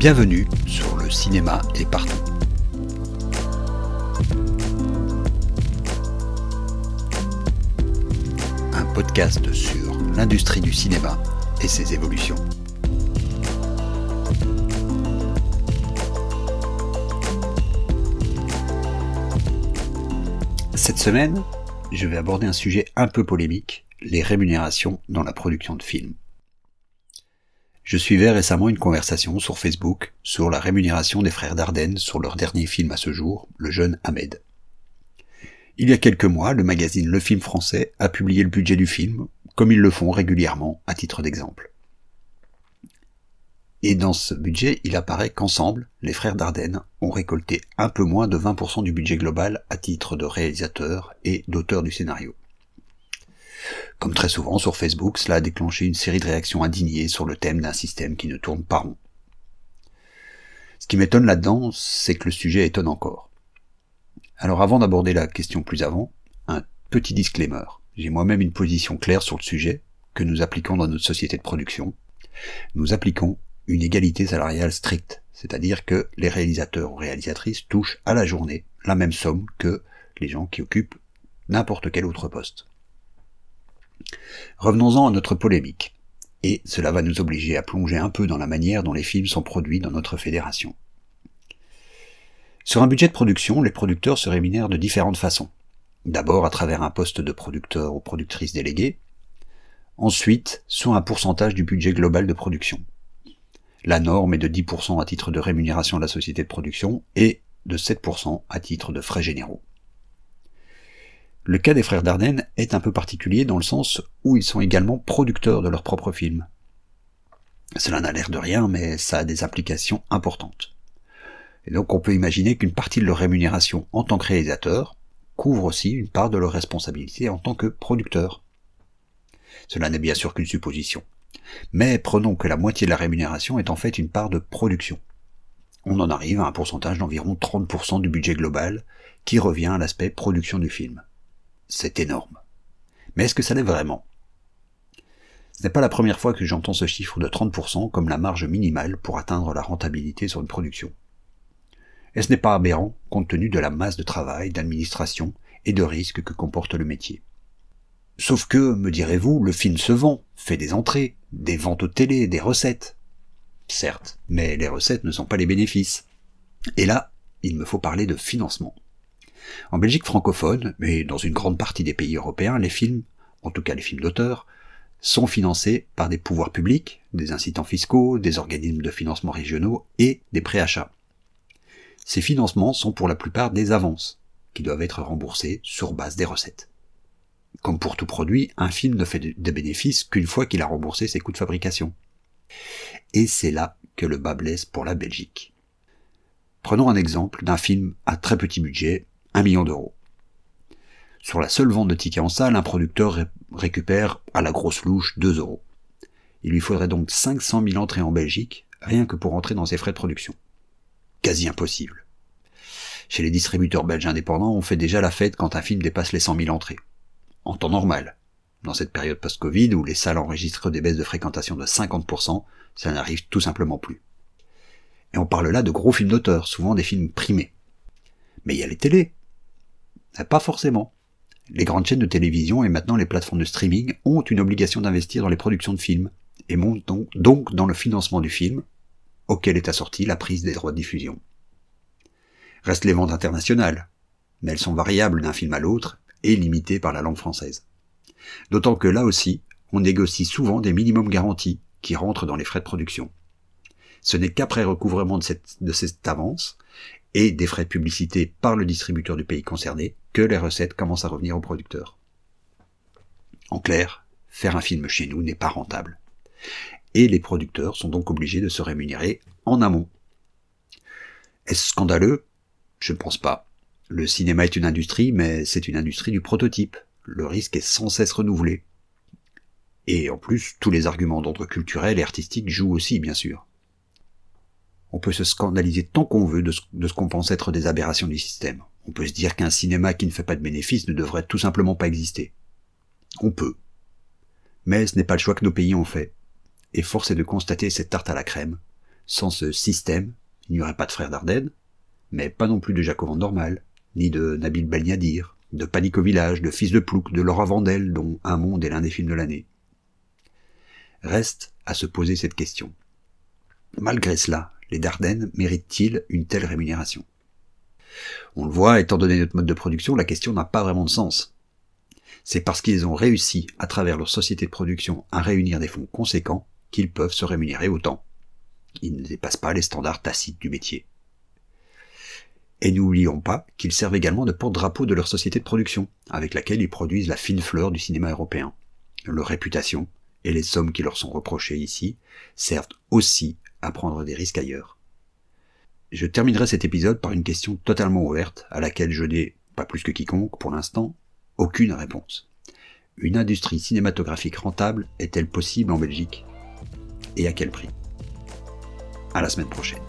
Bienvenue sur Le cinéma est partout. Un podcast sur l'industrie du cinéma et ses évolutions. Cette semaine, je vais aborder un sujet un peu polémique, les rémunérations dans la production de films. Je suivais récemment une conversation sur Facebook sur la rémunération des frères Dardenne sur leur dernier film à ce jour, Le jeune Ahmed. Il y a quelques mois, le magazine Le Film Français a publié le budget du film, comme ils le font régulièrement à titre d'exemple. Et dans ce budget, il apparaît qu'ensemble, les frères Dardenne ont récolté un peu moins de 20% du budget global à titre de réalisateur et d'auteur du scénario. Comme très souvent sur Facebook, cela a déclenché une série de réactions indignées sur le thème d'un système qui ne tourne pas rond. Ce qui m'étonne là-dedans, c'est que le sujet étonne encore. Alors avant d'aborder la question plus avant, un petit disclaimer. J'ai moi-même une position claire sur le sujet que nous appliquons dans notre société de production. Nous appliquons une égalité salariale stricte, c'est-à-dire que les réalisateurs ou réalisatrices touchent à la journée la même somme que les gens qui occupent n'importe quel autre poste. Revenons-en à notre polémique, et cela va nous obliger à plonger un peu dans la manière dont les films sont produits dans notre fédération. Sur un budget de production, les producteurs se rémunèrent de différentes façons. D'abord à travers un poste de producteur ou productrice délégué, ensuite sur un pourcentage du budget global de production. La norme est de 10% à titre de rémunération de la société de production et de 7% à titre de frais généraux. Le cas des frères Dardenne est un peu particulier dans le sens où ils sont également producteurs de leurs propres films. Cela n'a l'air de rien, mais ça a des implications importantes. Et donc on peut imaginer qu'une partie de leur rémunération en tant que réalisateur couvre aussi une part de leur responsabilité en tant que producteur. Cela n'est bien sûr qu'une supposition. Mais prenons que la moitié de la rémunération est en fait une part de production. On en arrive à un pourcentage d'environ 30% du budget global qui revient à l'aspect production du film. C'est énorme. Mais est-ce que ça l'est vraiment ? Ce n'est pas la première fois que j'entends ce chiffre de 30% comme la marge minimale pour atteindre la rentabilité sur une production. Et ce n'est pas aberrant compte tenu de la masse de travail, d'administration et de risques que comporte le métier. Sauf que, me direz-vous, le film se vend, fait des entrées, des ventes aux télé, des recettes. Certes, mais les recettes ne sont pas les bénéfices. Et là, il me faut parler de financement. En Belgique francophone, mais dans une grande partie des pays européens, les films, en tout cas les films d'auteur, sont financés par des pouvoirs publics, des incitants fiscaux, des organismes de financement régionaux et des préachats. Ces financements sont pour la plupart des avances, qui doivent être remboursées sur base des recettes. Comme pour tout produit, un film ne fait des bénéfices qu'une fois qu'il a remboursé ses coûts de fabrication. Et c'est là que le bât blesse pour la Belgique. Prenons un exemple d'un film à très petit budget, 1 million d'euros. Sur la seule vente de tickets en salle, un producteur récupère à la grosse louche 2 euros. Il lui faudrait donc 500 000 entrées en Belgique, rien que pour entrer dans ses frais de production. Quasi impossible. Chez les distributeurs belges indépendants, on fait déjà la fête quand un film dépasse les 100 000 entrées. En temps normal. Dans cette période post-Covid où les salles enregistrent des baisses de fréquentation de 50%, ça n'arrive tout simplement plus. Et on parle là de gros films d'auteur, souvent des films primés. Mais il y a les télés. Pas forcément. Les grandes chaînes de télévision et maintenant les plateformes de streaming ont une obligation d'investir dans les productions de films et montent donc dans le financement du film auquel est assortie la prise des droits de diffusion. Restent les ventes internationales, mais elles sont variables d'un film à l'autre et limitées par la langue française. D'autant que là aussi, on négocie souvent des minimums garantis qui rentrent dans les frais de production. Ce n'est qu'après recouvrement de cette avance et des frais de publicité par le distributeur du pays concerné que les recettes commencent à revenir au producteur. En clair, faire un film chez nous n'est pas rentable. Et les producteurs sont donc obligés de se rémunérer en amont. Est-ce scandaleux ? Je ne pense pas. Le cinéma est une industrie, mais c'est une industrie du prototype. Le risque est sans cesse renouvelé. Et en plus, tous les arguments d'ordre culturel et artistique jouent aussi, bien sûr. On peut se scandaliser tant qu'on veut de ce qu'on pense être des aberrations du système. On peut se dire qu'un cinéma qui ne fait pas de bénéfices ne devrait tout simplement pas exister. On peut. Mais ce n'est pas le choix que nos pays ont fait. Et force est de constater cette tarte à la crème, Sans ce système, il n'y aurait pas de frères Dardenne, mais pas non plus de Jacques Vandormal, ni de Nabil Belnyadir, de Panique au Village, de Fils de Plouc, de Laura Vandel, dont Un Monde est l'un des films de l'année. Reste à se poser cette question. Malgré cela, les Dardennes méritent-ils une telle rémunération ? On le voit, étant donné notre mode de production, la question n'a pas vraiment de sens. C'est parce qu'ils ont réussi, à travers leur société de production, à réunir des fonds conséquents qu'ils peuvent se rémunérer autant. Ils ne dépassent pas les standards tacites du métier. Et n'oublions pas qu'ils servent également de porte-drapeau de leur société de production, avec laquelle ils produisent la fine fleur du cinéma européen. Leur réputation et les sommes qui leur sont reprochées ici servent aussi à prendre des risques ailleurs. Je terminerai cet épisode par une question totalement ouverte, à laquelle je n'ai, pas plus que quiconque pour l'instant, aucune réponse. Une industrie cinématographique rentable est-elle possible en Belgique ? Et à quel prix ? À la semaine prochaine.